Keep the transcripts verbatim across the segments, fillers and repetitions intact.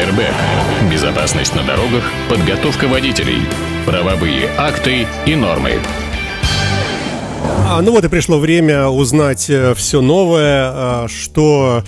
Airbag. Безопасность на дорогах, подготовка водителей, правовые акты и нормы. Ну вот и пришло время узнать все новое, что,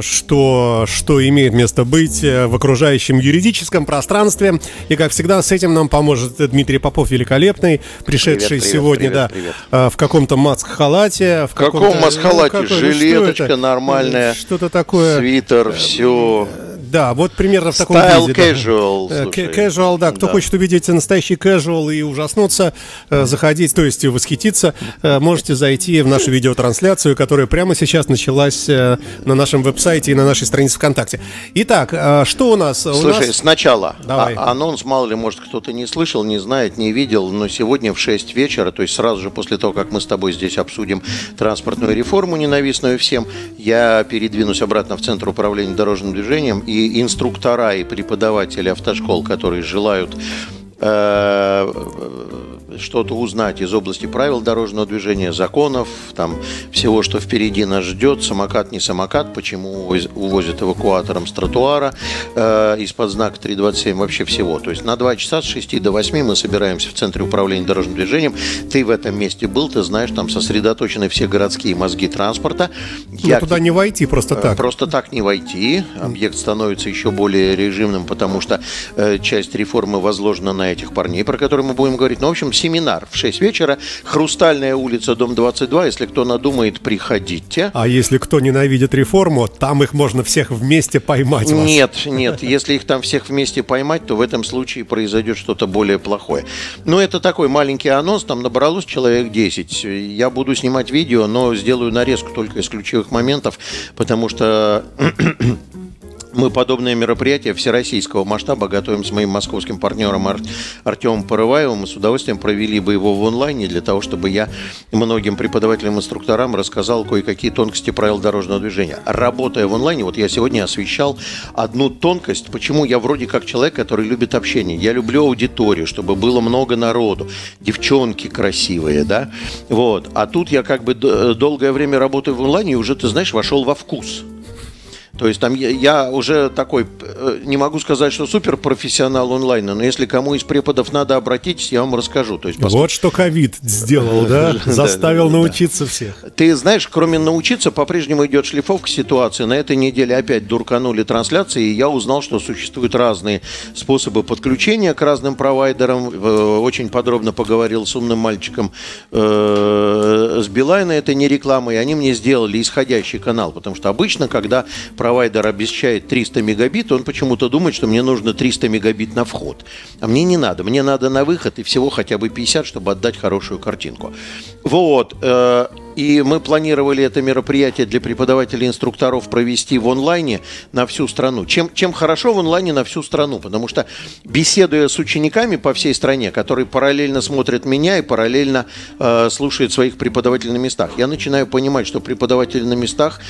что, что имеет место быть в окружающем юридическом пространстве. И, как всегда, с этим нам поможет Дмитрий Попов великолепный, пришедший привет, привет, сегодня привет, да, привет. в каком-то маск-халате. В, в каком маск-халате? Ну, жилеточка что нормальная, что-то такое. Свитер, все... Да, вот примерно в таком Style виде. Casual, да. Слушай, casual, да. Кто да. хочет увидеть настоящий casual и ужаснуться, заходить, то есть восхититься, можете зайти в нашу видеотрансляцию, которая прямо сейчас началась на нашем веб-сайте и на нашей странице ВКонтакте. Итак, что у нас? Слушай, у нас... сначала а- анонс, мало ли, может, кто-то не слышал, не знает, не видел, но сегодня в шесть вечера, то есть сразу же после того, как мы с тобой здесь обсудим транспортную реформу, ненавистную всем, я передвинусь обратно в Центр управления дорожным движением и И инструктора, и преподаватели автошкол, которые желают э, что-то узнать из области правил дорожного движения, законов, там, всего, что впереди нас ждет, самокат, не самокат, почему увозят эвакуатором с тротуара, э, из-под знака три двадцать семь, вообще всего. То есть на два часа с шести до восьми мы собираемся в Центре управления дорожным движением. Ты в этом месте был, ты знаешь, там сосредоточены все городские мозги транспорта. Я... Туда не войти просто так. Просто так не войти. Объект становится еще более режимным, потому что э, часть реформы возложена на этих парней, про которые мы будем говорить. Ну, в общем, семинар в шесть вечера. Хрустальная улица, дом двадцать два. Если кто надумает, приходите. А если кто ненавидит реформу, там их можно всех вместе поймать. Вас. Нет, нет. Если их там всех вместе поймать, то в этом случае произойдет что-то более плохое. Но это такой маленький анонс. Там набралось человек десять. Я буду снимать видео, но сделаю нарезку только из ключевых моментов, потому что... Мы подобное мероприятие всероссийского масштаба готовим с моим московским партнером Ар- Артемом Порываевым. Мы с удовольствием провели бы его в онлайне для того, чтобы я многим преподавателям, инструкторам рассказал кое-какие тонкости правил дорожного движения. Работая в онлайне, вот я сегодня освещал одну тонкость, почему я вроде как человек, который любит общение. Я люблю аудиторию, чтобы было много народу. Девчонки красивые, да? Вот. А тут я как бы долгое время работаю в онлайне и уже, ты знаешь, вошел во вкус. То есть там я, я уже такой, не могу сказать, что суперпрофессионал онлайна, но если кому из преподов надо, обратитесь, я вам расскажу. То есть, поскольку... Вот что ковид сделал, да? Заставил научиться всех. Ты знаешь, кроме научиться, по-прежнему идет шлифовка ситуации. На этой неделе опять дурканули трансляции, и я узнал, что существуют разные способы подключения к разным провайдерам. Очень подробно поговорил с умным мальчиком с Билайна, это не реклама, и они мне сделали исходящий канал, потому что обычно, когда... провайдер обещает триста мегабит, он почему-то думает, что мне нужно триста мегабит на вход. А мне не надо. Мне надо на выход и всего хотя бы пятьдесят, чтобы отдать хорошую картинку. Вот. И мы планировали это мероприятие для преподавателей и инструкторов провести в онлайне на всю страну. Чем, чем хорошо в онлайне на всю страну? Потому что, беседуя с учениками по всей стране, которые параллельно смотрят меня и параллельно э, слушают своих преподавателей на местах, я начинаю понимать, что преподаватели на местах,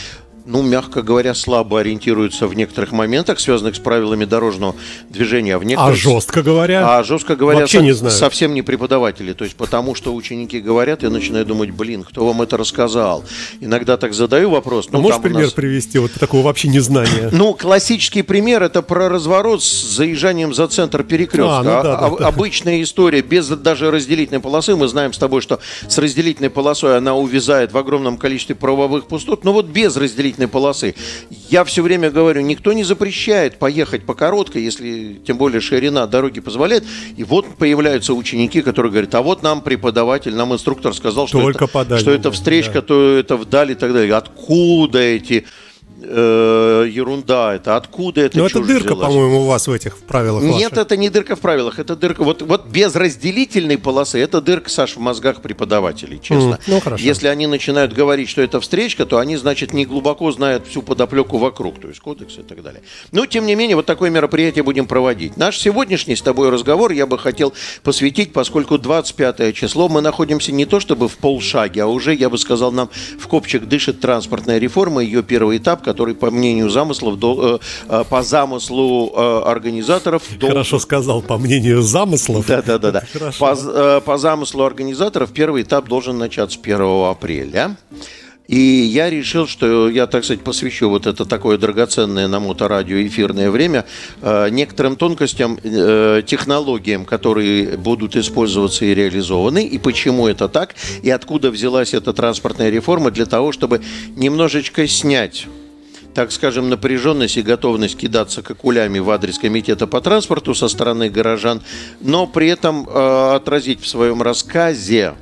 ну, мягко говоря, слабо ориентируются в некоторых моментах, связанных с правилами дорожного движения. В некоторых... А жестко говоря? А жестко говоря, вообще со... не знаю. Совсем не преподаватели. То есть потому, что ученики говорят, я начинаю думать, блин, кто вам это рассказал? Иногда так задаю вопрос. Ну, можешь пример нас... привести вот такого вообще незнания? Ну, классический пример – это про разворот с заезжанием за центр перекрестка. А, ну, да, а, да, обычная да. история, без даже разделительной полосы. Мы знаем с тобой, что с разделительной полосой она увязает в огромном количестве правовых пустот. Но вот без разделительной полосы. Я все время говорю, никто не запрещает поехать по короткой, если тем более ширина дороги позволяет. И вот появляются ученики, которые говорят, а вот нам преподаватель, нам инструктор сказал, что это, что это встречка, да. то это вдали и так далее. Откуда эти... ерунда это, откуда это чушь взялась? Ну, это дырка, по-моему, у вас в этих правилах. Нет, ваших. Это не дырка в правилах, это дырка... Вот, вот без разделительной полосы, это дырка, Саш, в мозгах преподавателей, честно. Mm, ну, хорошо. Если они начинают говорить, что это встречка, то они, значит, не глубоко знают всю подоплеку вокруг, то есть кодекс и так далее. Но, тем не менее, вот такое мероприятие будем проводить. Наш сегодняшний с тобой разговор я бы хотел посвятить, поскольку двадцать пятое число мы находимся не то чтобы в полшаге, а уже, я бы сказал, нам в копчик дышит транспортная реформа, ее первый этап, который, по мнению замыслов, до, э, по замыслу э, организаторов... Долг... Хорошо сказал, по мнению замыслов. Да-да-да. По, э, по замыслу организаторов первый этап должен начаться первого апреля. И я решил, что я, так сказать, посвящу вот это такое драгоценное на моторадио эфирное время некоторым тонкостям, технологиям, которые будут использоваться и реализованы, и почему это так, и откуда взялась эта транспортная реформа, для того, чтобы немножечко снять, так скажем, напряженность и готовность кидаться кокулями в адрес комитета по транспорту со стороны горожан, но при этом э, отразить в своем рассказе...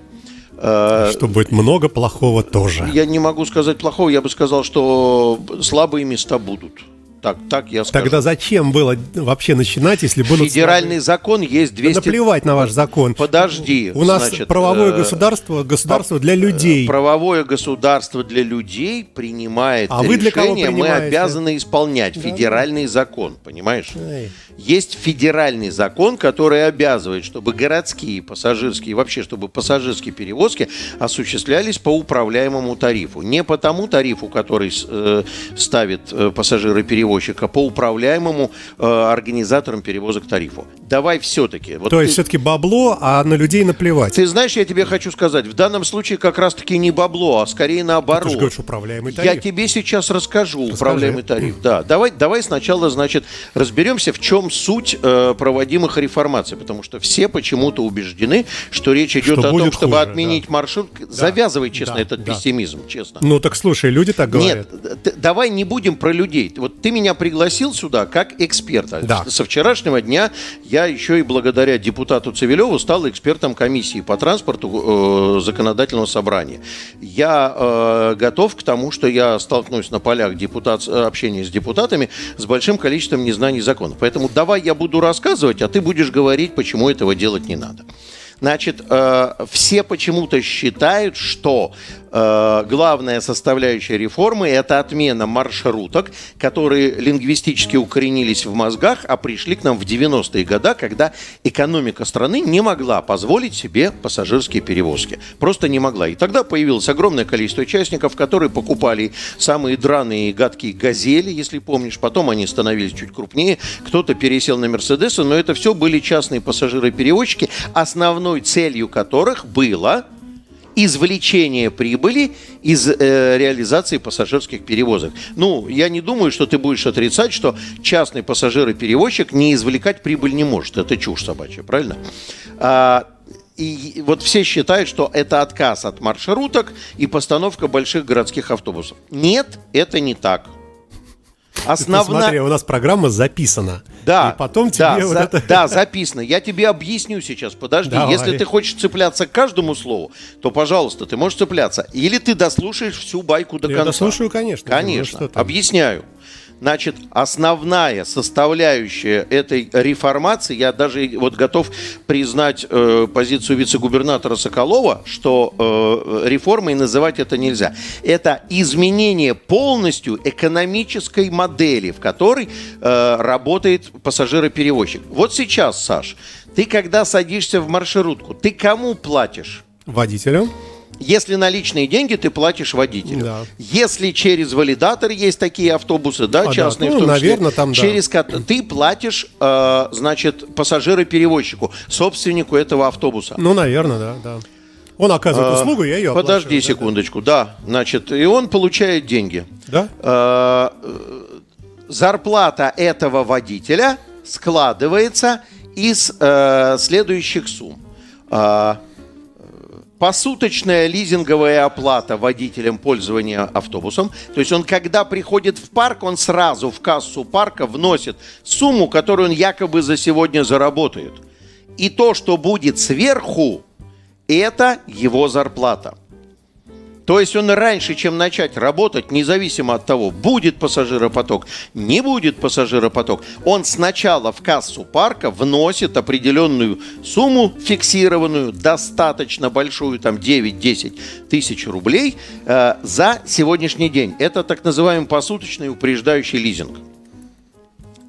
Э, что будет много плохого тоже. Я не могу сказать плохого, я бы сказал, что слабые места будут. Так, так я скажу. Тогда зачем было вообще начинать, если будут... Федеральный слабые... закон есть двести... Наплевать на ваш закон. Подожди. У нас значит, правовое э... государство, государство для людей. Правовое государство для людей принимает а решение, вы для кого мы обязаны исполнять. Да. Федеральный закон, понимаешь? Эй. Есть федеральный закон, который обязывает, чтобы городские, пассажирские, вообще, чтобы пассажирские перевозки осуществлялись по управляемому тарифу. Не по тому тарифу, который э, ставит э, пассажиры перевозки, по управляемому э, организаторам перевозок тарифу. Давай все-таки. Вот То ты... есть все-таки бабло, а на людей наплевать. Ты знаешь, я тебе хочу сказать, в данном случае как раз-таки не бабло, а скорее наоборот. Ты же говоришь управляемый тариф. Я тебе сейчас расскажу. Расскажи. Управляемый тариф. Да. Давай, давай сначала, значит, разберемся, в чем суть э, проводимых реформаций, потому что все почему-то убеждены, что речь идет что о том, чтобы хуже, отменить да. маршрут. Да. Завязывай, честно, да. этот да. пессимизм, честно. Ну так слушай, люди так говорят. Нет, т- давай не будем про людей. Вот ты меня пригласил сюда как эксперта. Да. Со вчерашнего дня я еще и благодаря депутату Цивилеву стал экспертом комиссии по транспорту э, законодательного собрания. Я э, готов к тому, что я столкнусь на полях депутат, общения с депутатами с большим количеством незнаний законов. Поэтому давай я буду рассказывать, а ты будешь говорить, почему этого делать не надо. Значит, э, все почему-то считают, что э, главная составляющая реформы – это отмена маршруток, которые лингвистически укоренились в мозгах, а пришли к нам в девяностые годы, когда экономика страны не могла позволить себе пассажирские перевозки. Просто не могла. И тогда появилось огромное количество частников, которые покупали самые драные и гадкие «Газели», если помнишь. Потом они становились чуть крупнее. Кто-то пересел на «Мерседесы», но это все были частные пассажиры-перевозчики, основной целью которых было извлечение прибыли из э, реализации пассажирских перевозок. Ну, я не думаю, что ты будешь отрицать, что частный пассажир-перевозчик не извлекать прибыль не может. Это чушь собачья, правильно? А, и вот все считают, что это отказ от маршруток и постановка больших городских автобусов. Нет, это не так. Основная... Смотри, у нас программа записана. Да, и потом тебе да, вот за, это... да, записано. Я тебе объясню сейчас. Подожди, давай. Если ты хочешь цепляться к каждому слову, то, пожалуйста, ты можешь цепляться. Или ты дослушаешь всю байку до Я конца. Я дослушаю, конечно. Конечно. Ну, объясняю. Значит, основная составляющая этой реформации, я даже вот готов признать э, позицию вице-губернатора Соколова, что э, реформой называть это нельзя. Это изменение полностью экономической модели, в которой э, работает пассажироперевозчик. Вот сейчас, Саш, ты когда садишься в маршрутку, ты кому платишь? Водителю. Если наличные деньги, ты платишь водителю. Да. Если через валидатор есть такие автобусы, да, а частные, да. Ну, в том числе, наверное, там, через да. ко- ты платишь, э, значит, пассажироперевозчику, собственнику этого автобуса. Ну, наверное, да, да. Он оказывает а, услугу, я ее оплачиваю. Подожди секундочку, да. да, значит, и он получает деньги. Да. Э, зарплата этого водителя складывается из э, следующих сумм. Посуточная лизинговая оплата водителям пользования автобусом. То есть он, когда приходит в парк, он сразу в кассу парка вносит сумму, которую он якобы за сегодня заработает. И то, что будет сверху, это его зарплата. То есть он раньше, чем начать работать, независимо от того, будет пассажиропоток, не будет пассажиропоток, он сначала в кассу парка вносит определенную сумму фиксированную, достаточно большую, там девять-десять тысяч рублей э, за сегодняшний день. Это так называемый посуточный упреждающий лизинг.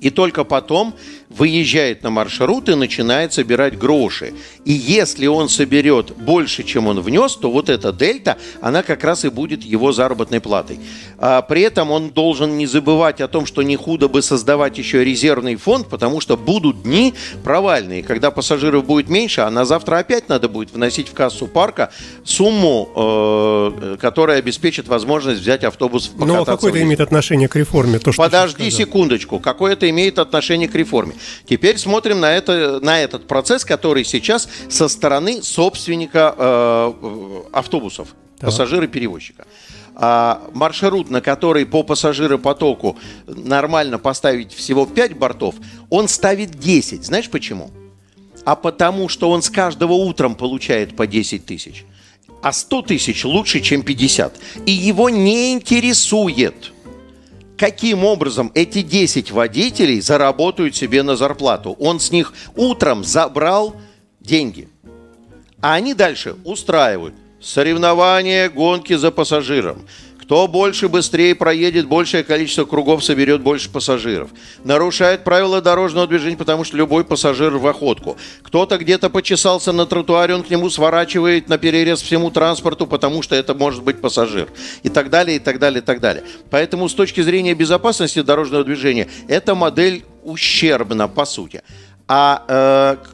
И только потом выезжает на маршрут и начинает собирать гроши. И если он соберет больше, чем он внес, то вот эта дельта, она как раз и будет его заработной платой. А при этом он должен не забывать о том, что не худо бы создавать еще резервный фонд, потому что будут дни провальные, когда пассажиров будет меньше, а на завтра опять надо будет вносить в кассу парка сумму, э, которая обеспечит возможность взять автобус в покататься. Но какое это имеет отношение к реформе? То, что Подожди секундочку. Какое это имеет отношение к реформе? Теперь смотрим на, это, на этот процесс, который сейчас со стороны собственника э, автобусов, да. пассажира-перевозчика. А маршрут, на который по пассажиропотоку нормально поставить всего пять бортов, он ставит десять. Знаешь почему? А потому что он с каждого утром получает по десять тысяч. А сто тысяч лучше, чем пятьдесят. И его не интересует, каким образом эти десять водителей заработают себе на зарплату. Он с них утром забрал деньги. А они дальше устраивают соревнования, гонки за пассажиром. Кто больше, быстрее проедет, большее количество кругов соберет, больше пассажиров. Нарушает правила дорожного движения, потому что любой пассажир в охотку. Кто-то где-то почесался на тротуаре, он к нему сворачивает на перерез всему транспорту, потому что это может быть пассажир. И так далее, и так далее, и так далее. Поэтому с точки зрения безопасности дорожного движения, эта модель ущербна, по сути. А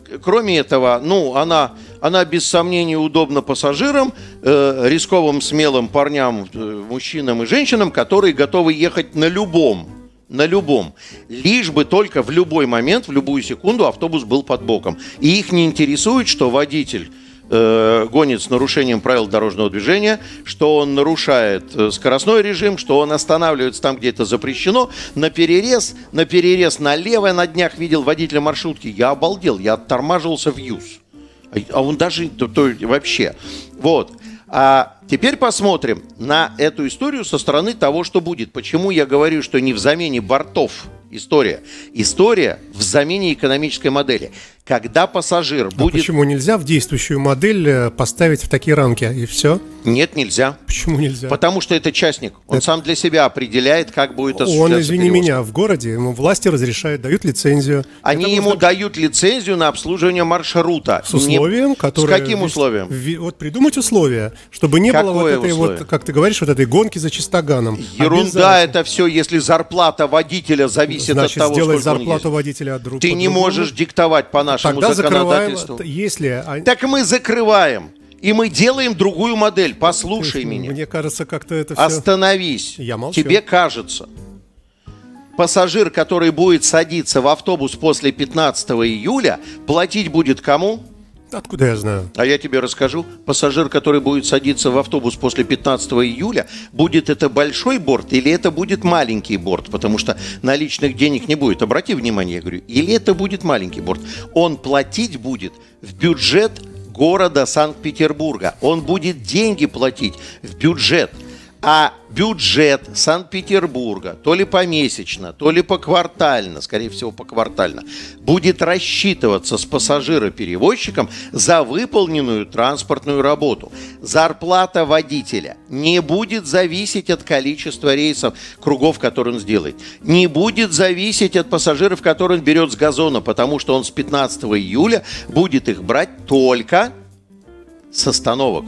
э, кроме этого, ну, она, она без сомнения удобна пассажирам, э, рисковым, смелым парням, э, мужчинам и женщинам, которые готовы ехать на любом, на любом. Лишь бы только в любой момент, в любую секунду автобус был под боком. И их не интересует, что водитель э, гонит с нарушением правил дорожного движения, что он нарушает э, скоростной режим, что он останавливается там, где это запрещено, на перерез, на перерез налево. Я на днях видел водителя маршрутки, я обалдел, я оттормаживался в юз. А он даже то, то, вообще. Вот. А теперь посмотрим на эту историю со стороны того, что будет. Почему я говорю, что не в замене бортов история. История в замене экономической модели. Когда пассажир будет... А почему нельзя в действующую модель поставить в такие рамки? И все? Нет, нельзя. Почему нельзя? Потому что это частник. Он это... сам для себя определяет, как будет осуществляться. Он, извини перевозка. меня, в городе ему власти разрешают, дают лицензию. Они это ему можно... дают лицензию на обслуживание маршрута. С условием, не... которое... С каким условием? В... Вот придумать условия, чтобы не Какое было вот этой, условие? вот, как ты говоришь, вот этой гонки за чистоганом. Ерунда это все, если зарплата водителя зависит Значит, от того, сколько он есть. Значит, сделай зарплату водителя от друг Ты не можешь диктовать по нашему Тогда законодательству. Закрываем, если... Так мы закрываем. И мы делаем другую модель. Послушай есть, меня. Мне кажется, как-то это все... Остановись. Я молчу. Тебе кажется. Пассажир, который будет садиться в автобус после пятнадцатого июля, платить будет кому? Откуда я знаю? А я тебе расскажу. Пассажир, который будет садиться в автобус после пятнадцатого июля, будет это большой борт или это будет маленький борт? Потому что наличных денег не будет. Обрати внимание, я говорю. Или это будет маленький борт? Он платить будет в бюджет города Санкт-Петербурга. Он будет деньги платить в бюджет. А бюджет Санкт-Петербурга, то ли помесячно, то ли поквартально, скорее всего поквартально, будет рассчитываться с пассажироперевозчиком за выполненную транспортную работу. Зарплата водителя не будет зависеть от количества рейсов, кругов, которые он сделает. Не будет зависеть от пассажиров, которые он берет с газона, потому что он с пятнадцатого июля будет их брать только с остановок.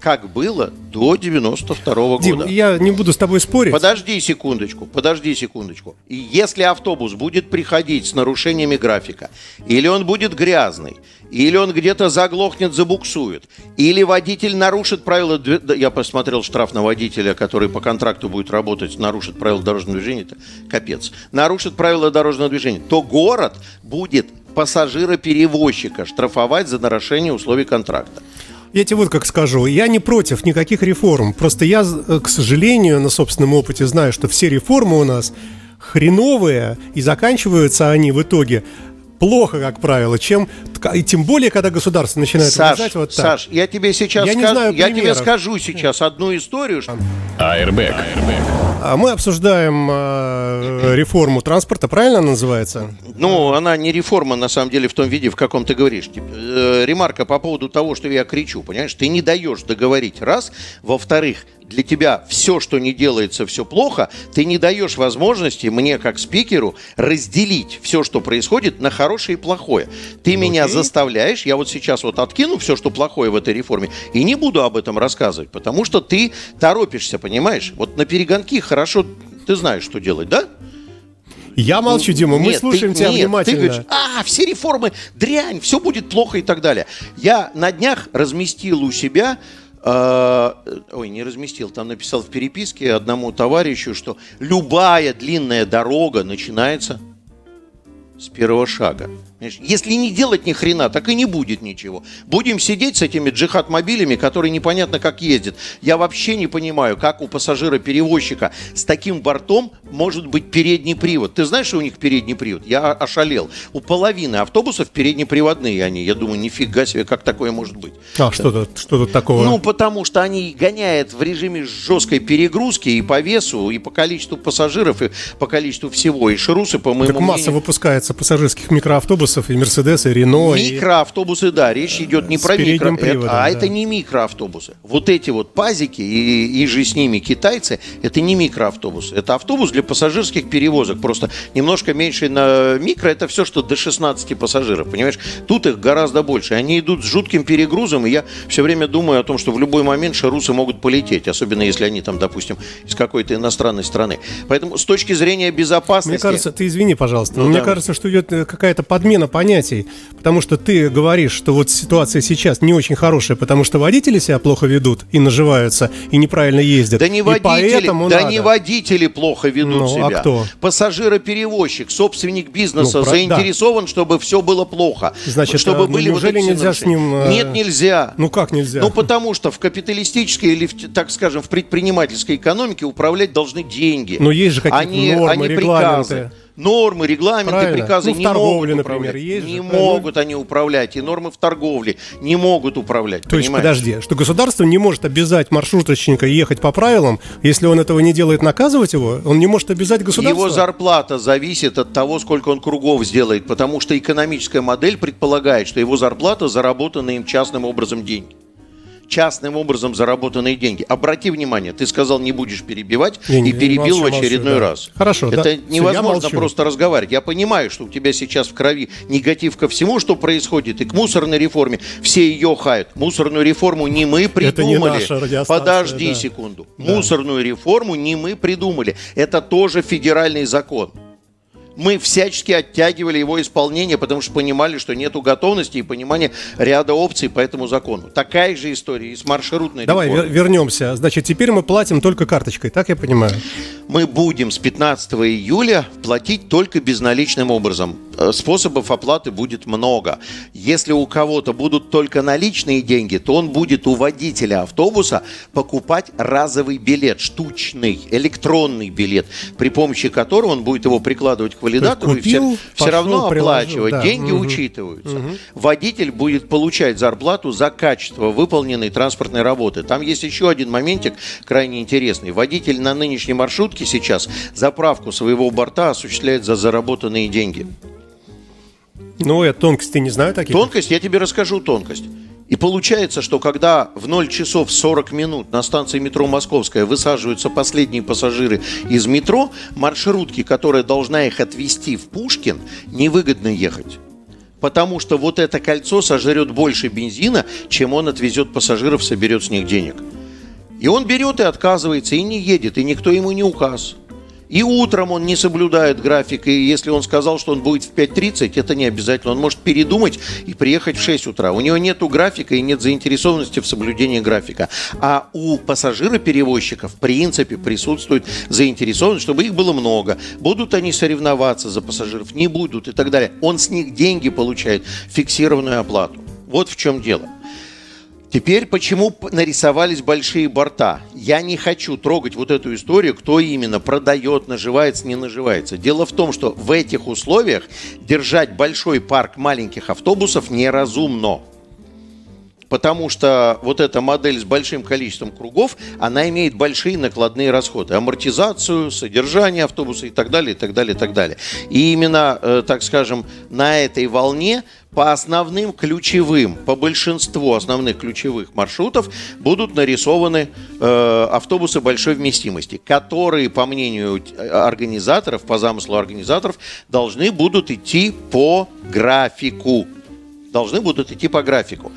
Как было до девяносто второго Дим, года. Я не буду с тобой спорить. Подожди секундочку, подожди секундочку. И если автобус будет приходить с нарушениями графика, или он будет грязный, или он где-то заглохнет, забуксует, или водитель нарушит правила... Я посмотрел штраф на водителя, который по контракту будет работать, нарушит правила дорожного движения, это капец. Нарушит правила дорожного движения, то город будет пассажира-перевозчика штрафовать за нарушение условий контракта. Я тебе вот как скажу, я не против никаких реформ. Просто я, к сожалению, на собственном опыте знаю, что все реформы у нас хреновые, и заканчиваются они в итоге плохо, как правило, чем И тем более, когда государство начинает влезать вот так. Саш, я тебе сейчас я, ска... не знаю я тебе скажу сейчас одну историю. Airbag. Airbag. Мы обсуждаем э, реформу транспорта, правильно она называется? Ну, она не реформа, на самом деле, в том виде, в каком ты говоришь. Э, ремарка по поводу того, что я кричу, понимаешь? Ты не даешь договорить, раз. Во-вторых, для тебя все, что не делается, все плохо. Ты не даешь возможности мне, как спикеру, разделить все, что происходит, на хорошее и плохое. Ты okay. меня заставляешь, я вот сейчас вот откину все, что плохое в этой реформе, и не буду об этом рассказывать, потому что ты торопишься, понимаешь? Вот на перегонки хорошо, ты знаешь, что делать, да? Я молчу, Дима, мы нет, слушаем ты, тебя нет, внимательно. Ты говоришь, а, все реформы, дрянь, все будет плохо и так далее. Я на днях разместил у себя... Ой, не разместил, там написал в переписке одному товарищу, что любая длинная дорога начинается с первого шага. Если не делать ни хрена, так и не будет ничего. Будем сидеть с этими джихад-мобилями, которые непонятно как ездят. Я вообще не понимаю, как у пассажира-перевозчика с таким бортом может быть передний привод. Ты знаешь, что у них передний привод? Я ошалел. У половины автобусов переднеприводные они. Я думаю, нифига себе, как такое может быть. А что тут, что тут такого? Ну, потому что они гоняют в режиме жесткой перегрузки и по весу, и по количеству пассажиров, и по количеству всего. И шрусы, по моему так мнению... масса выпускается пассажирских микроавтобусов. И Мерседес, и Рено. Микроавтобусы, и... да, речь идет не про микро, приводом, а да. это не микроавтобусы. Вот эти вот пазики и, и же с ними китайцы, это не микроавтобус. Это автобус для пассажирских перевозок. Просто немножко меньше на микро. Это все, что до шестнадцати пассажиров, понимаешь? Тут их гораздо больше. Они идут с жутким перегрузом. И я все время думаю о том, что в любой момент шарусы могут полететь. Особенно если они там, допустим, из какой-то иностранной страны. Поэтому с точки зрения безопасности... Мне кажется, ты извини, пожалуйста, ну, мне да. кажется, что идет какая-то подмена понятий, потому что ты говоришь, что вот ситуация сейчас не очень хорошая, потому что водители себя плохо ведут и наживаются, и неправильно ездят. Да не водители, да надо. не водители плохо ведут ну, себя. А кто? Пассажироперевозчик, собственник бизнеса ну, про... заинтересован, да. чтобы все было плохо. Значит, чтобы а, ну, были неужели вот нельзя с ним... Э... Нет, нельзя. Ну как нельзя? Ну потому что в капиталистической или, так скажем, в предпринимательской экономике управлять должны деньги. Но есть же какие-то они, нормы, они регламенты. Приказы. Нормы, регламенты, Правильно. приказы ну, не торговле, могут управлять. Например, есть не же, могут да? они управлять. И нормы в торговле не могут управлять. То есть, подожди, что государство не может обязать маршруточника ехать по правилам, если он этого не делает, наказывать его? Он не может обязать государство? Его зарплата зависит от того, сколько он кругов сделает, потому что экономическая модель предполагает, что его зарплата заработана им частным образом деньги. Частным образом заработанные деньги. Обрати внимание, ты сказал, не будешь перебивать, не, и перебил молчу, в очередной молчу, раз. Да. Хорошо. Это да, невозможно просто разговаривать. Я понимаю, что у тебя сейчас в крови негатив ко всему, что происходит, и к мусорной реформе. Все ее хают. Мусорную реформу не мы придумали. Это не наша Подожди да. секунду. Да. Мусорную реформу не мы придумали. Это тоже федеральный закон. Мы всячески оттягивали его исполнение, потому что понимали, что нету готовности и понимания ряда опций по этому закону. Такая же история и с маршрутной Давай реформой. Давай вернемся. Значит, теперь мы платим только карточкой, так я понимаю? Мы будем с пятнадцатого июля платить только безналичным образом. Способов оплаты будет много. Если у кого-то будут только наличные деньги, то он будет у водителя автобуса покупать разовый билет, штучный, электронный билет, при помощи которого он будет его прикладывать к валидатору, купил, и все, пошел, все равно оплачивать. Да. Деньги угу. учитываются. Угу. Водитель будет получать зарплату за качество выполненной транспортной работы. Там есть еще один моментик крайне интересный. Водитель на нынешней маршрутке сейчас заправку своего борта осуществляет за заработанные деньги. Ну, я тонкости не знаю таких. Тонкость? Я тебе расскажу тонкость. И получается, что когда в ноль часов сорок минут на станции метро Московская высаживаются последние пассажиры из метро, маршрутки, которая должна их отвезти в Пушкин, невыгодно ехать. Потому что вот это кольцо сожрет больше бензина, чем он отвезет пассажиров, соберет с них денег. И он берет и отказывается, и не едет, и никто ему не указ. И утром он не соблюдает график, и если он сказал, что он будет в пять тридцать, это не обязательно. Он может передумать и приехать в шесть утра. У него нету графика и нет заинтересованности в соблюдении графика. А у пассажира-перевозчика, в принципе, присутствует заинтересованность, чтобы их было много. Будут они соревноваться за пассажиров, не будут и так далее. Он с них деньги получает, фиксированную оплату. Вот в чем дело. Теперь почему нарисовались большие борта? Я не хочу трогать вот эту историю, кто именно продает, наживается, не наживается. Дело в том, что в этих условиях держать большой парк маленьких автобусов неразумно. Потому что вот эта модель с большим количеством кругов, она имеет большие накладные расходы. Амортизацию, содержание автобуса и так далее, и так далее, и так далее. И именно, э, так скажем, на этой волне по основным ключевым, по большинству основных ключевых маршрутов будут нарисованы э, автобусы большой вместимости, которые, по мнению организаторов, по замыслу организаторов, должны будут идти по графику. Должны будут идти по графику.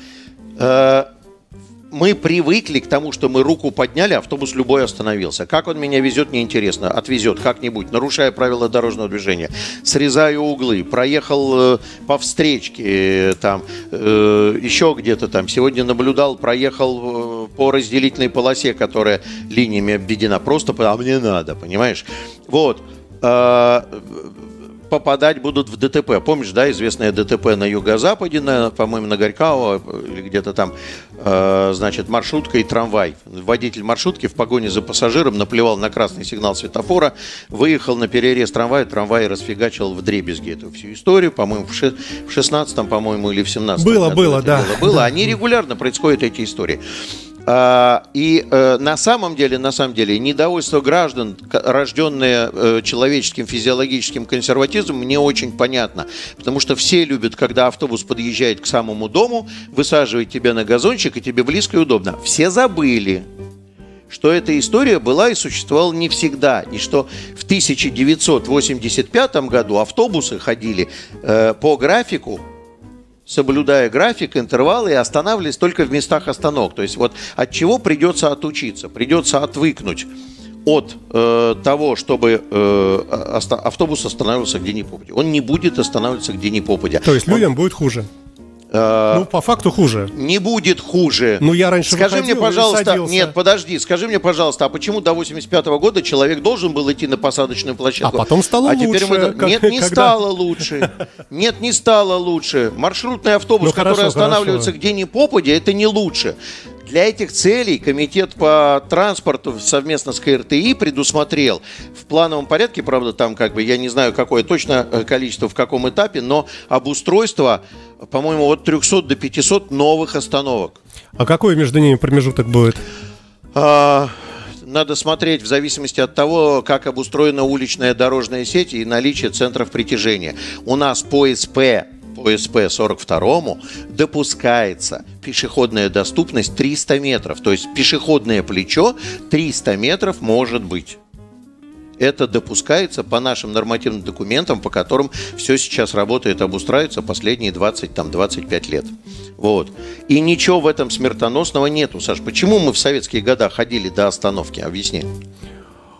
Мы привыкли к тому, что мы руку подняли, автобус любой остановился. Как он меня везет, неинтересно. Отвезет как-нибудь, нарушая правила дорожного движения. Срезаю углы, проехал э, по встречке, э, там, э, еще где-то там. Сегодня наблюдал, проехал э, по разделительной полосе, которая линиями обведена. Просто потому, а мне надо, понимаешь? Вот. Э, попадать будут в ДТП. Помнишь, да, известное ДТП на юго-западе, на, по-моему, на Горького, где-то там, э, значит, маршрутка и трамвай. Водитель маршрутки в погоне за пассажиром наплевал на красный сигнал светофора, выехал на перерез трамвая, трамвай расфигачил вдребезги эту всю историю, по-моему, в, ши- в шестнадцатом, по-моему, или в семнадцатом. Было, году, было, да. Было, было. Они регулярно происходят, эти истории. И на самом деле, на самом деле, недовольство граждан, рожденное человеческим физиологическим консерватизмом, мне очень понятно. Потому что все любят, когда автобус подъезжает к самому дому, высаживает тебя на газончик, и тебе близко и удобно. Все забыли, что эта история была и существовала не всегда. И что в тысяча девятьсот восемьдесят пятом году автобусы ходили по графику, соблюдая график, интервалы, и останавливались только в местах остановок. То есть вот от чего придется отучиться, придется отвыкнуть от э, того, чтобы э, оста- автобус останавливался где ни попадя. Он не будет останавливаться где ни попадя. То есть Он... людям будет хуже? Ну, по факту хуже. Не будет хуже. Ну, я раньше скажи выходил, мне, пожалуйста, нет, подожди, скажи мне, пожалуйста, а почему до восемьдесят пятого года человек должен был идти на посадочную площадку? А потом стало а лучше. Теперь мы... как... Нет, не когда... стало лучше. Нет, не стало лучше. Маршрутный автобус, ну, который хорошо, останавливается хорошо. Где ни попадя, это не лучше. Для этих целей комитет по транспорту совместно с КРТИ предусмотрел в плановом порядке, правда, там как бы, я не знаю, какое точно количество, в каком этапе, но обустройство, по-моему, от трехсот до пятисот новых остановок. А какой между ними промежуток будет? А... Надо смотреть в зависимости от того, как обустроена уличная дорожная сеть и наличие центров притяжения. У нас по СП, по СП сорок второму допускается пешеходная доступность триста метров. То есть пешеходное плечо триста метров может быть. Это допускается по нашим нормативным документам, по которым все сейчас работает, обустраивается последние двадцать, там, двадцать пять лет. Вот. И ничего в этом смертоносного нету, Саш. Почему мы в советские годы ходили до остановки? Объясни.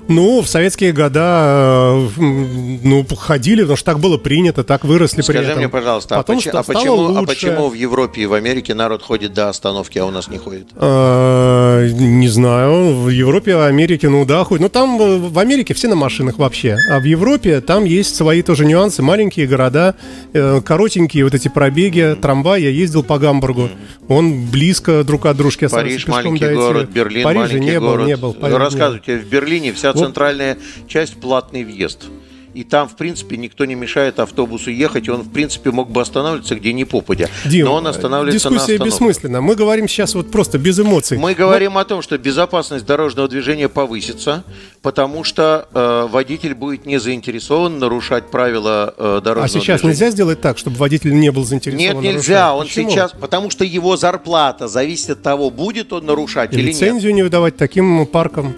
Ну, в советские года ну, ходили, потому что так было принято, так выросли Скажи при этом. Скажи мне, пожалуйста, Потом, а, поч- а, почему, а почему в Европе и в Америке народ ходит до остановки, а у нас не ходит? А, не знаю. В Европе, в Америке, ну да, ходит. Но там в Америке все на машинах вообще. А в Европе там есть свои тоже нюансы. Маленькие города, коротенькие вот эти пробеги. Mm-hmm. Трамвай, я ездил по Гамбургу. Mm-hmm. Он близко друг от дружки. Париж маленький город, Берлин Парижа маленький не город. Был, не был, Париж ну, рассказывайте, в Берлине вся центральная часть — платный въезд. И там, в принципе, никто не мешает автобусу ехать. И он, в принципе, мог бы останавливаться где ни попадя. Дима, но он останавливается на остановке. Дискуссия бессмысленна. Мы говорим сейчас вот просто без эмоций. Мы говорим но... о том, что безопасность дорожного движения повысится, потому что э, водитель будет не заинтересован нарушать правила э, дорожного движения. А сейчас движения. Нельзя сделать так, чтобы водитель не был заинтересован? Нет, нельзя. Он сейчас, потому что его зарплата зависит от того, будет он нарушать или, или нет. Лицензию не выдавать таким паркам.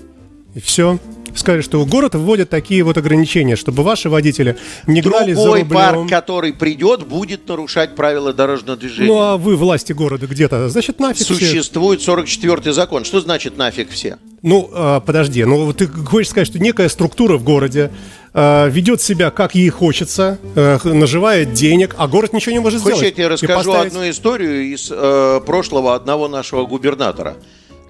И все. Сказали, что город вводит такие вот ограничения, чтобы ваши водители не гнали за рублем. Другой парк, который придет, будет нарушать правила дорожного движения. Ну а вы, власти города, где-то, значит, нафиг все. Существует сорок четвёртый закон. Что значит нафиг все? Ну, а, подожди, ну ты хочешь сказать, что некая структура в городе ведет себя, как ей хочется, наживает денег, а город ничего не может сделать. Хочешь, я тебе расскажу поставить... одну историю из э, прошлого одного нашего губернатора.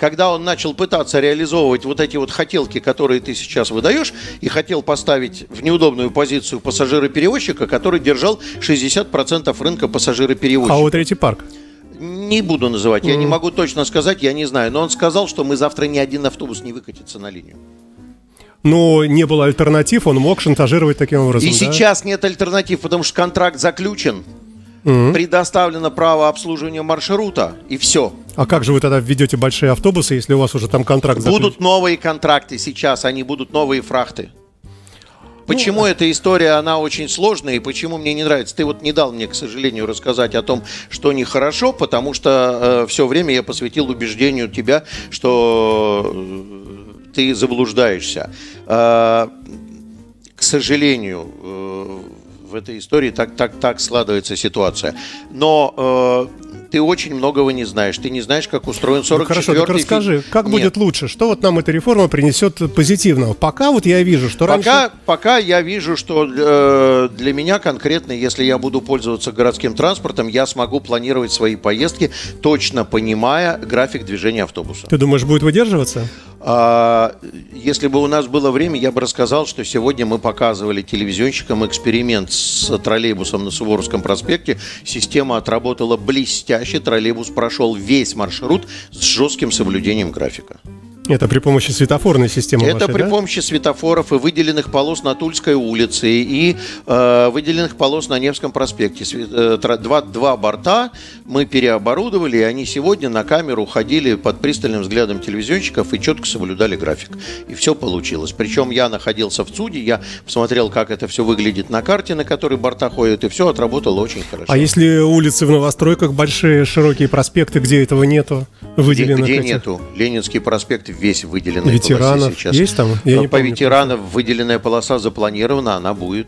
Когда он начал пытаться реализовывать вот эти вот хотелки, которые ты сейчас выдаешь, и хотел поставить в неудобную позицию пассажира-перевозчика, который держал шестьдесят процентов рынка пассажира-перевозчика. А вот третий парк? не буду называть, я mm. не могу точно сказать, я не знаю. Но он сказал, что мы завтра ни один автобус не выкатится на линию. Но не было альтернатив, он мог шантажировать таким образом. И да? сейчас нет альтернатив, потому что контракт заключен, mm-hmm. предоставлено право обслуживания маршрута, и все. А как же вы тогда введете большие автобусы, если у вас уже там контракт заключен? Будут новые контракты сейчас, они будут новые фрахты. Почему эта история, она очень сложная, и почему мне не нравится? Ты вот не дал мне, к сожалению, рассказать о том, что нехорошо, потому что э, все время я посвятил убеждению тебя, что э, ты заблуждаешься. Э, к сожалению, э, в этой истории так, так, так складывается ситуация. Но... Э, Ты очень многого не знаешь. Ты не знаешь, как устроен сорок четвёртый. Ну, хорошо, так расскажи, как Нет. будет лучше? Что вот нам эта реформа принесет позитивного? Пока вот я вижу, что пока, раньше... Пока я вижу, что э, для меня конкретно, если я буду пользоваться городским транспортом, я смогу планировать свои поездки, точно понимая график движения автобуса. Ты думаешь, будет выдерживаться? А, если бы у нас было время, я бы рассказал, что сегодня мы показывали телевизионщикам эксперимент с троллейбусом на Суворовском проспекте. Система отработала блестяще. Троллейбус прошел весь маршрут с жестким соблюдением графика. Это при помощи светофорной системы? Это вашей, при да? помощи светофоров и выделенных полос на Тульской улице, и э, выделенных полос на Невском проспекте. Два, два борта мы переоборудовали, и они сегодня на камеру ходили под пристальным взглядом телевизионщиков и четко соблюдали график. И все получилось. Причем я находился в ЦУДе, я посмотрел, как это все выглядит на карте, на которой борта ходят, и все отработало очень хорошо. А если улицы в новостройках большие, широкие проспекты, где этого нету? Выделенных где, где этих... нету? Ленинский проспект весь выделенный. Ветеранов сейчас. Есть там? Я не По помню, ветеранов просто. Выделенная полоса запланирована, она будет.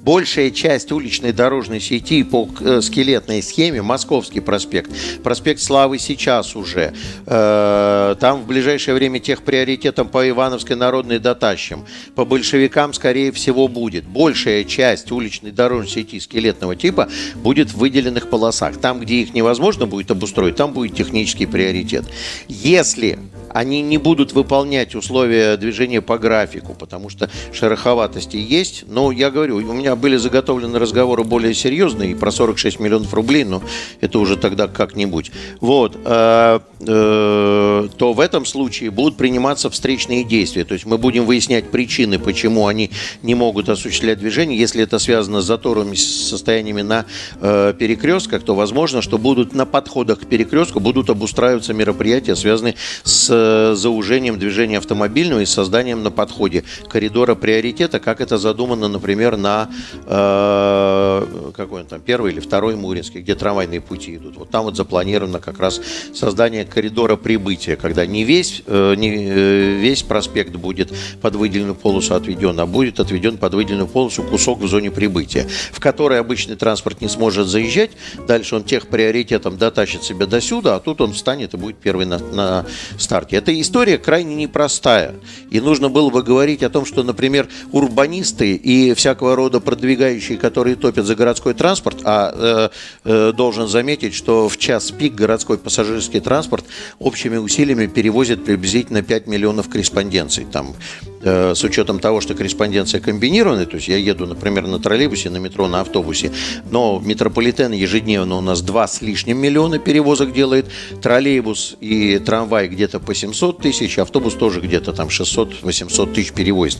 Большая часть уличной дорожной сети по скелетной схеме, Московский проспект, проспект Славы сейчас уже, там в ближайшее время тех приоритетом по Ивановской народной дотащим, по большевикам скорее всего будет. Большая часть уличной дорожной сети скелетного типа будет в выделенных полосах. Там, где их невозможно будет обустроить, там будет технический приоритет. Если они не будут выполнять условия движения по графику, потому что шероховатости есть, но я говорю, у меня были заготовлены разговоры более серьезные про сорок шесть миллионов рублей, но это уже тогда как-нибудь. Вот, э, э, то в этом случае будут приниматься встречные действия. То есть мы будем выяснять причины, почему они не могут осуществлять движение. Если это связано с заторами, с состояниями на э, перекрестках, то возможно, что будут на подходах к перекрестку будут обустраиваться мероприятия, связанные с э, заужением движения автомобильного и созданием на подходе коридора приоритета, как это задумано, например, на на э, какой он там, первый или второй Муринский, где трамвайные пути идут. Вот там вот запланировано как раз создание коридора прибытия, когда не весь, э, не, э, весь проспект будет под выделенную полосу отведен, а будет отведен под выделенную полосу кусок в зоне прибытия, в который обычный транспорт не сможет заезжать. Дальше он тех приоритетом дотащит себя до сюда, а тут он встанет и будет первый на, на старте. Эта история крайне непростая. И нужно было бы говорить о том, что, например, урбанисты и всякого рода продвигающие, которые топят за городской транспорт, а э, э, должен заметить, что в час пик городской пассажирский транспорт общими усилиями перевозит приблизительно пять миллионов корреспонденций. Там, э, с учетом того, что корреспонденция комбинированная, то есть я еду, например, на троллейбусе, на метро, на автобусе, но метрополитен ежедневно у нас два с лишним миллиона перевозок делает, троллейбус и трамвай где-то по семьсот тысяч, автобус тоже где-то там шестьсот-восемьсот тысяч перевозит.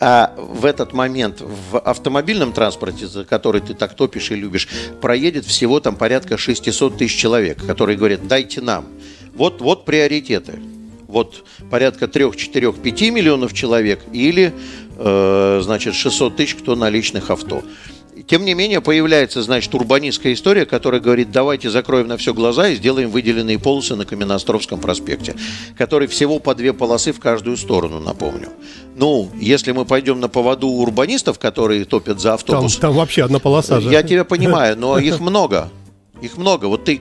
А в этот момент в автомобильном транспорте, за который ты так топишь и любишь, проедет всего там порядка шестьсот тысяч человек, которые говорят, дайте нам. Вот, вот приоритеты. Вот порядка три-четыре-пять миллионов человек или, э, значит, шестьсот тысяч, кто на личных авто. Тем не менее, появляется, значит, урбанистская история, которая говорит, давайте закроем на все глаза и сделаем выделенные полосы на Каменноостровском проспекте, которые всего по две полосы в каждую сторону, напомню. Ну, если мы пойдем на поводу урбанистов, которые топят за автобус... Там, там вообще одна полоса же. Я тебя понимаю, но их много. Их много. Вот ты...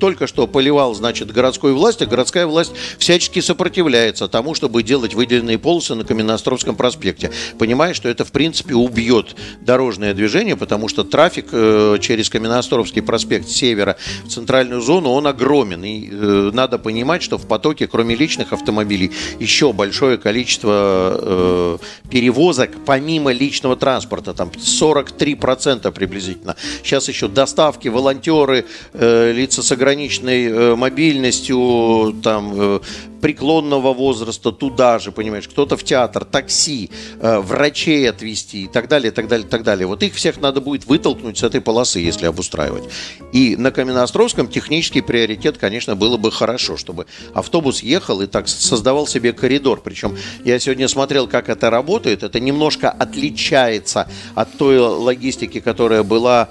только что поливал, значит, городскую власть, а городская власть всячески сопротивляется тому, чтобы делать выделенные полосы на Каменноостровском проспекте, понимая, что это, в принципе, убьет дорожное движение, потому что трафик э, через Каменноостровский проспект с севера в центральную зону, он огромен. И э, надо понимать, что в потоке, кроме личных автомобилей, еще большое количество э, перевозок помимо личного транспорта, там сорок три процента приблизительно. Сейчас еще доставки, волонтеры, э, лица с ограничениями, ограниченной мобильностью, там, преклонного возраста туда же, понимаешь, кто-то в театр, такси, врачей отвезти и так далее, и так далее, и так далее. Вот их всех надо будет вытолкнуть с этой полосы, если обустраивать. И на Каменноостровском технический приоритет, конечно, было бы хорошо, чтобы автобус ехал и так создавал себе коридор. Причем я сегодня смотрел, как это работает. Это немножко отличается от той логистики, которая была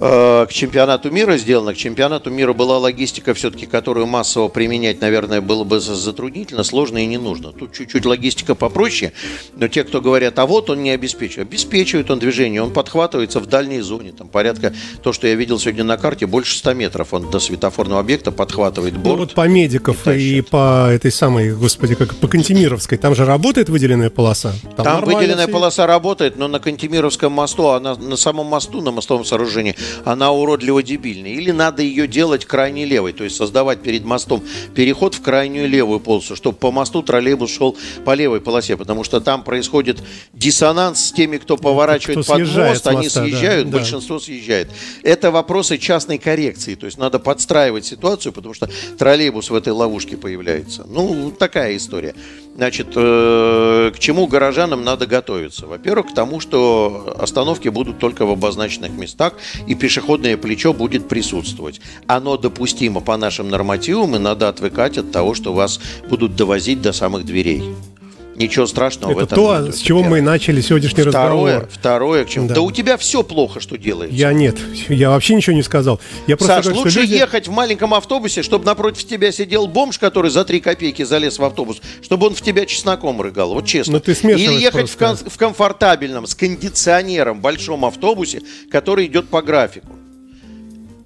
к чемпионату мира сделано. К чемпионату мира была логистика все-таки, которую массово применять, наверное, было бы затруднительно, сложно и не нужно. Тут чуть-чуть логистика попроще, но те, кто говорят, а вот он не обеспечивает. Обеспечивает он движение, он подхватывается в дальней зоне. Там порядка, то, что я видел сегодня на карте, больше ста метров он до светофорного объекта подхватывает борт. Ну вот по Медиков и, и по этой самой, господи, как по Кантемировской, там же работает выделенная полоса? Там, там выделенная все... полоса работает, но на Кантемировском мосту, а на, на самом мосту, на мостовом сооружении, она уродливо-дебильная. Или надо ее делать крайне левой, то есть создавать перед мостом переход в крайнюю левую полосу, чтобы по мосту троллейбус шел по левой полосе, потому что там происходит диссонанс с теми, кто поворачивает кто под мост, они моста, съезжают, да, большинство да. съезжает. Это вопросы частной коррекции, то есть надо подстраивать ситуацию, потому что троллейбус в этой ловушке появляется. Ну, такая история. Значит, к чему горожанам надо готовиться? Во-первых, к тому, что остановки будут только в обозначенных местах, и пешеходное плечо будет присутствовать. Оно допустимо по нашим нормативам, и надо отвыкать от того, что вас будут довозить до самых дверей. Ничего страшного это в этом то, нет. Это то, с чего первое. мы начали сегодняшний второе, разговор. Второе, к чему? Да. да у тебя все плохо, что делается. Я нет, я вообще ничего не сказал. Я просто Саш, говорю, лучше люди... ехать в маленьком автобусе, чтобы напротив тебя сидел бомж, который за три копейки залез в автобус, чтобы он в тебя чесноком рыгал, вот честно. Но ты смешиваешь. Или ехать в, кон- в комфортабельном, с кондиционером, большом автобусе, который идет по графику.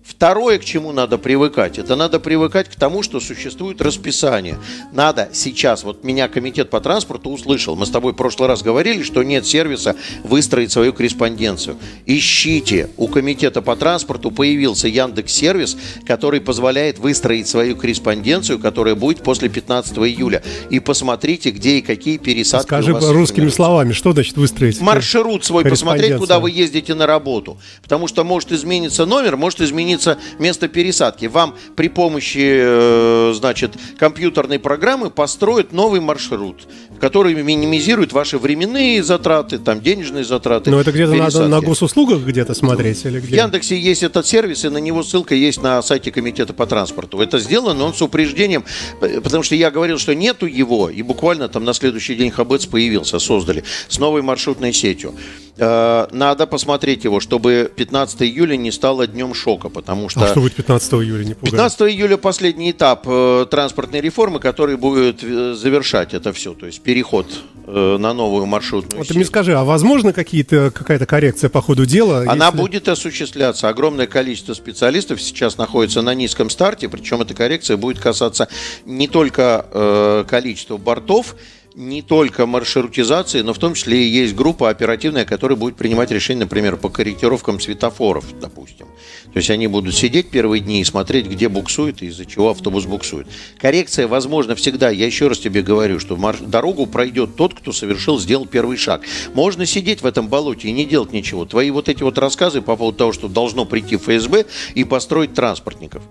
Второе, к чему надо привыкать, это надо привыкать к тому, что существует расписание. Надо сейчас, вот меня комитет по транспорту услышал, мы с тобой в прошлый раз говорили, что нет сервиса выстроить свою корреспонденцию. Ищите, у комитета по транспорту появился Яндекс.Сервис, который позволяет выстроить свою корреспонденцию, которая будет после пятнадцатого июля. И посмотрите, где и какие пересадки. Скажи у вас русскими словами, что значит выстроить? Маршрут свой, посмотреть, куда вы ездите на работу. Потому что может измениться номер, может измениться место пересадки. Вам при помощи, значит, компьютерной программы построят новый маршрут, который минимизирует ваши временные затраты, там, денежные затраты. Но это где-то пересадки. Надо на госуслугах где-то смотреть? Или где? В Яндексе есть этот сервис, и на него ссылка есть на сайте комитета по транспорту. Это сделано, он с упреждением, потому что я говорил, что нету его, и буквально там на следующий день Хабец появился, создали, с новой маршрутной сетью. Надо посмотреть его, чтобы пятнадцатого июля не стало днем шока, потому что... А что будет пятнадцатого июля? Не пугай. пятнадцатого июля последний этап э, транспортной реформы, который будет э, завершать это все, то есть переход э, на новую маршрутную вот сеть. Ты мне скажи, а возможно какие-то, какая-то коррекция по ходу дела? Она если... будет осуществляться. Огромное количество специалистов сейчас находится на низком старте, причем эта коррекция будет касаться не только э, количества бортов, не только маршрутизации, но в том числе и есть группа оперативная, которая будет принимать решение, например, по корректировкам светофоров, допустим. То есть они будут сидеть первые дни и смотреть, где буксует и из-за чего автобус буксует. Коррекция возможна всегда. Я еще раз тебе говорю, что марш... дорогу пройдет тот, кто совершил, сделал первый шаг. Можно сидеть в этом болоте и не делать ничего. Твои вот эти вот рассказы по поводу того, что должно прийти ФСБ и построить транспортников,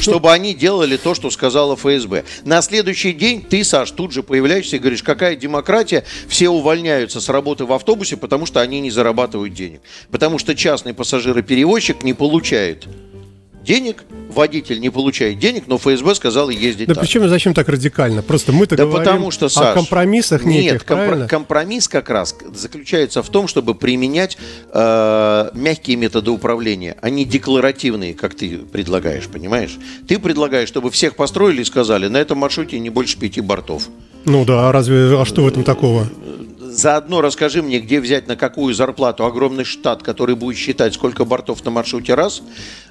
чтобы они делали то, что сказала ФСБ. На следующий день ты, Саш, тут же появляешься и говоришь, какая демократия, все увольняются с работы в автобусе, потому что они не зарабатывают денег. Потому что частный пассажироперевозчик не получает денег, водитель не получает денег, но ФСБ сказала ездить да так. Да причем зачем так радикально? Просто мы-то да говорим потому что, Саш, о компромиссах неких, нет, компро- правильно? Компромисс как раз заключается в том, чтобы применять э, мягкие методы управления, а не декларативные, как ты предлагаешь, понимаешь? Ты предлагаешь, чтобы всех построили и сказали, на этом маршруте не больше пяти бортов. Ну да, а разве, а что в этом такого? Заодно расскажи мне, где взять на какую зарплату огромный штат, который будет считать, сколько бортов на маршруте, раз.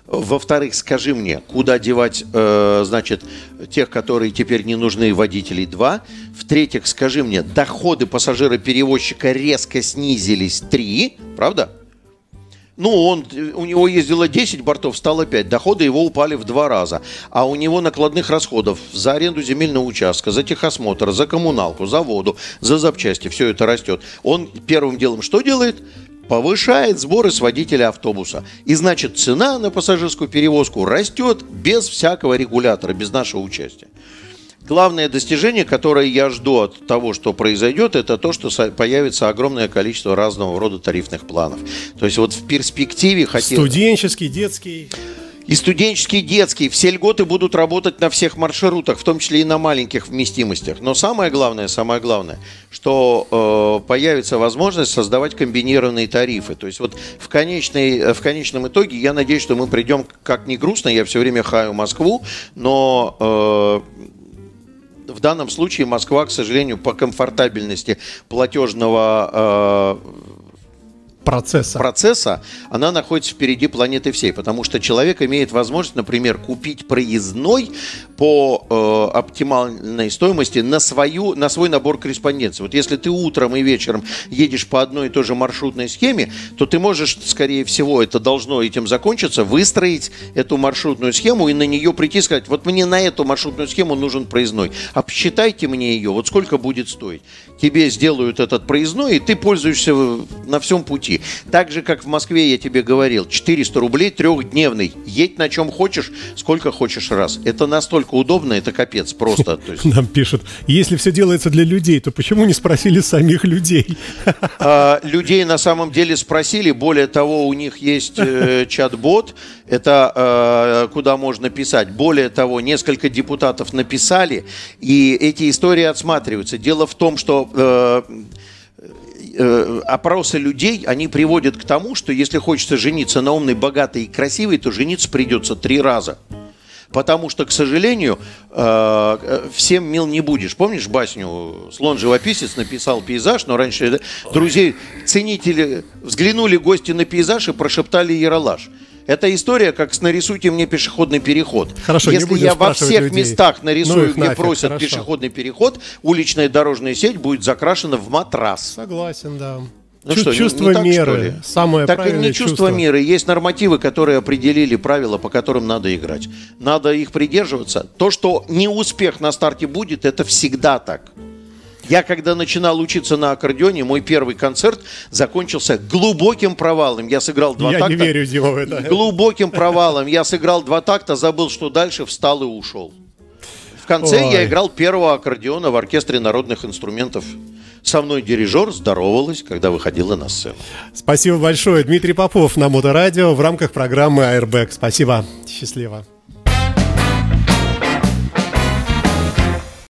Во-вторых, скажи мне, куда девать, э, значит, тех, которые теперь не нужны, водителей, два. В-третьих, скажи мне, доходы пассажира-перевозчика резко снизились, три, правда? Ну, он, у него ездило десять бортов, стало пять. Доходы его упали в два раза. А у него накладных расходов за аренду земельного участка, за техосмотр, за коммуналку, за воду, за запчасти. Все это растет. Он первым делом что делает? повышает сборы с водителя автобуса. И значит, цена на пассажирскую перевозку растет без всякого регулятора, без нашего участия. Главное достижение, которое я жду от того, что произойдет, это то, что появится огромное количество разного рода тарифных планов. То есть вот в перспективе... Хотел... Студенческий, детский... И студенческие, и детские. Все льготы будут работать на всех маршрутах, в том числе и на маленьких вместимостях. Но самое главное, самое главное, что э, появится возможность создавать комбинированные тарифы. То есть вот в, конечной, в конечном итоге я надеюсь, что мы придем, как ни грустно, я все время хаю Москву, но... Э, в данном случае Москва, к сожалению, по комфортабельности платежного э, процесса. процесса, она находится впереди планеты всей, потому что человек имеет возможность, например, купить проездной по э, оптимальной стоимости на, свою, на свой набор корреспонденции. Вот если ты утром и вечером едешь по одной и той же маршрутной схеме, то ты можешь, скорее всего, это должно этим закончиться, выстроить эту маршрутную схему и на нее прийти и сказать, вот мне на эту маршрутную схему нужен проездной, обсчитайте мне ее, вот сколько будет стоить. Тебе сделают этот проездной, и ты пользуешься на всем пути. Так же, как в Москве я тебе говорил, четыреста рублей трехдневный, едь на чем хочешь, сколько хочешь раз. Это настолько удобно, это капец просто. То есть... Нам пишут, если все делается для людей, то почему не спросили самих людей? А, людей на самом деле спросили, более того, у них есть э, чат-бот, это э, куда можно писать. Более того, несколько депутатов написали, и эти истории отсматриваются. Дело в том, что... Э, опросы людей, они приводят к тому, что если хочется жениться на умной, богатой и красивой, то жениться придется три раза. Потому что, к сожалению, всем мил не будешь. Помнишь басню «Слон-живописец написал пейзаж», но раньше друзей, ценители взглянули гости на пейзаж и прошептали «Ералаш». Это история, как с «Нарисуйте мне пешеходный переход». Хорошо, если я во всех людей. местах нарисую, ну, где нафиг, просят хорошо. пешеходный переход, уличная дорожная сеть будет закрашена в матрас. Согласен, да. Ну Чу- что, чувство не, не так, меры, самое так правильное не чувство. чувство меры, есть нормативы, которые определили правила, по которым надо играть. Надо их придерживаться. То, что неуспех на старте будет, это всегда так. Я, когда начинал учиться на аккордеоне, мой первый концерт закончился глубоким провалом. Я сыграл два я такта. Я не верю, Дима, в это. Глубоким провалом. Я сыграл два такта, забыл, что дальше, встал и ушел. В конце Ой. я играл первого аккордеона в оркестре народных инструментов. Со мной дирижер здоровалась, когда выходила на сцену. Спасибо большое. Дмитрий Попов на Моторадио в рамках программы Airbag. Спасибо. Счастливо.